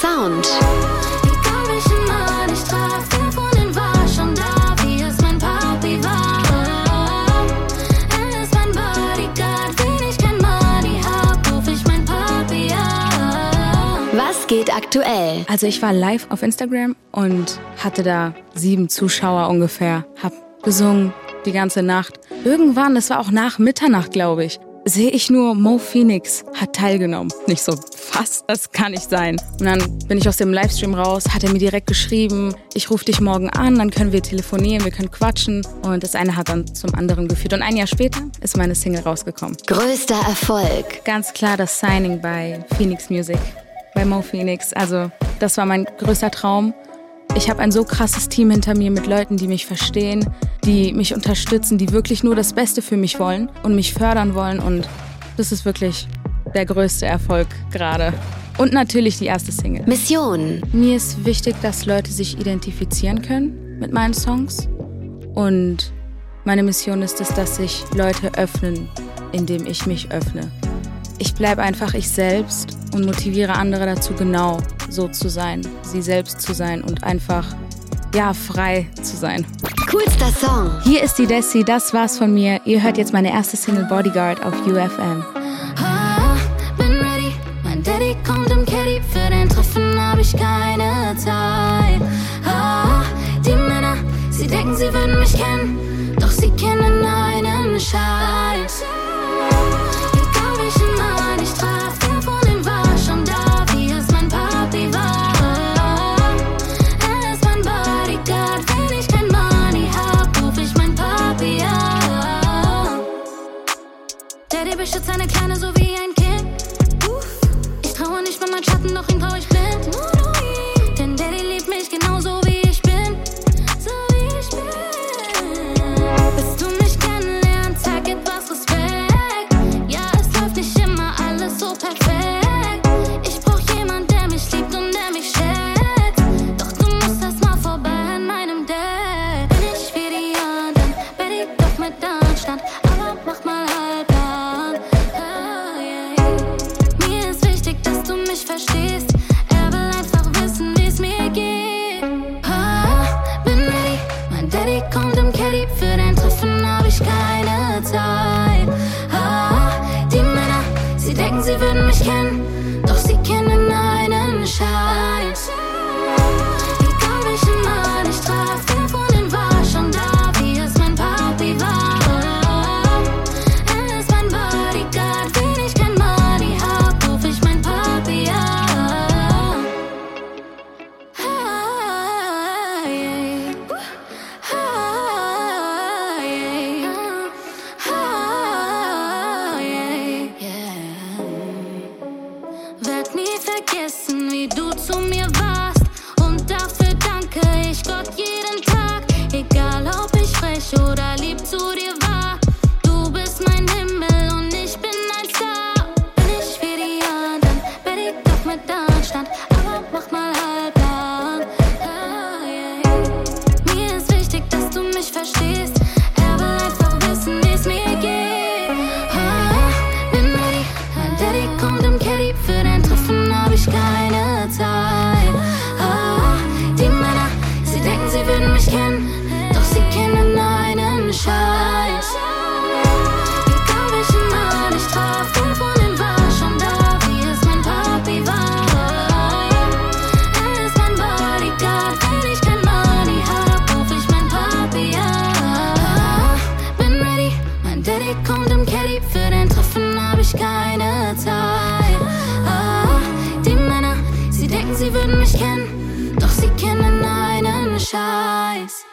Sound. Geht aktuell. Also ich war live auf Instagram und hatte da 7 Zuschauer ungefähr. Hab gesungen die ganze Nacht. Irgendwann, es war auch nach Mitternacht, glaube ich, sehe ich nur, Mo Phoenix hat teilgenommen. Nicht so, was? Das kann nicht sein. Und dann bin ich aus dem Livestream raus, hat er mir direkt geschrieben, ich rufe dich morgen an, dann können wir telefonieren, wir können quatschen. Und das eine hat dann zum anderen geführt. Und ein Jahr später ist meine Single rausgekommen. Größter Erfolg. Ganz klar das Signing bei Phoenix Music. Bei Mo Phoenix, also das war mein größter Traum. Ich habe ein so krasses Team hinter mir mit Leuten, die mich verstehen, die mich unterstützen, die wirklich nur das Beste für mich wollen und mich fördern wollen, und das ist wirklich der größte Erfolg gerade. Und natürlich die erste Single. Mission. Mir ist wichtig, dass Leute sich identifizieren können mit meinen Songs, und meine Mission ist es, dass sich Leute öffnen, indem ich mich öffne. Ich bleibe einfach ich selbst und motiviere andere dazu, genau so zu sein, sie selbst zu sein und einfach, ja, frei zu sein. Coolster Song. Hier ist die Dessy, das war's von mir. Ihr hört jetzt meine erste Single Bodyguard auf UFM. Oh, bin ready, mein Daddy kommt im Caddy, für den Treffen hab ich keine Zeit. Oh, die Männer, sie denken, sie würden mich kennen, doch sie kennen einen Scheiß. Daddy beschützt seine Kleine so wie ein Kind. Ich traue nicht mal meinen Schatten, doch ihn trau ich blind. Denn Daddy liebt mich genauso wie ich bin. So wie ich bin. Bis du mich kennenlernst, zeig etwas Respekt. Ja, es läuft nicht immer alles so perfekt. Ich brauch jemand, der mich liebt und der mich schätzt. Doch du musst erst mal vorbei an meinem Dad. Bin ich wie die anderen, bin ich doch mit Anstand. Aber mach mal halt. Verstehst, will einfach wissen, wie's mir geht. Oh, bin ready, mein Daddy kommt im Caddy, für dein Treffen hab ich keine Zeit. Oh, die Männer, sie denken, sie würden mich kennen, doch sie kennen einen Scheiß. Nie vergessen, wie du zu mir warst, und dafür danke ich Gott jeden Tag. Egal ob ich frech oder lieb zu dir war, du bist mein Himmel und ich bin ein Star. Bin ich wie die anderen, bin ich doch mit Anstand, aber mach mal halt an. Oh, yeah. Mir ist wichtig, dass du mich verstehst. Will einfach wissen, wie's mir geht. Oh, bin ready, mein Daddy kommt im Caddy, für dein hab ich keine Zeit. Oh, die Männer, sie denken, sie würden mich kennen, doch sie kennen einen Scheiß. Ich komm mich immer nicht drauf, denn von ihm war schon da, wie es mein Papi war. Er ist mein Bodyguard, wenn ich kein Money hab, ruf ich mein Papi an. Oh, bin ready, mein Daddy kommt im Caddy, für den Treffen hab ich keine Zeit. Sie denken, sie würden mich kennen, doch sie kennen einen Scheiß.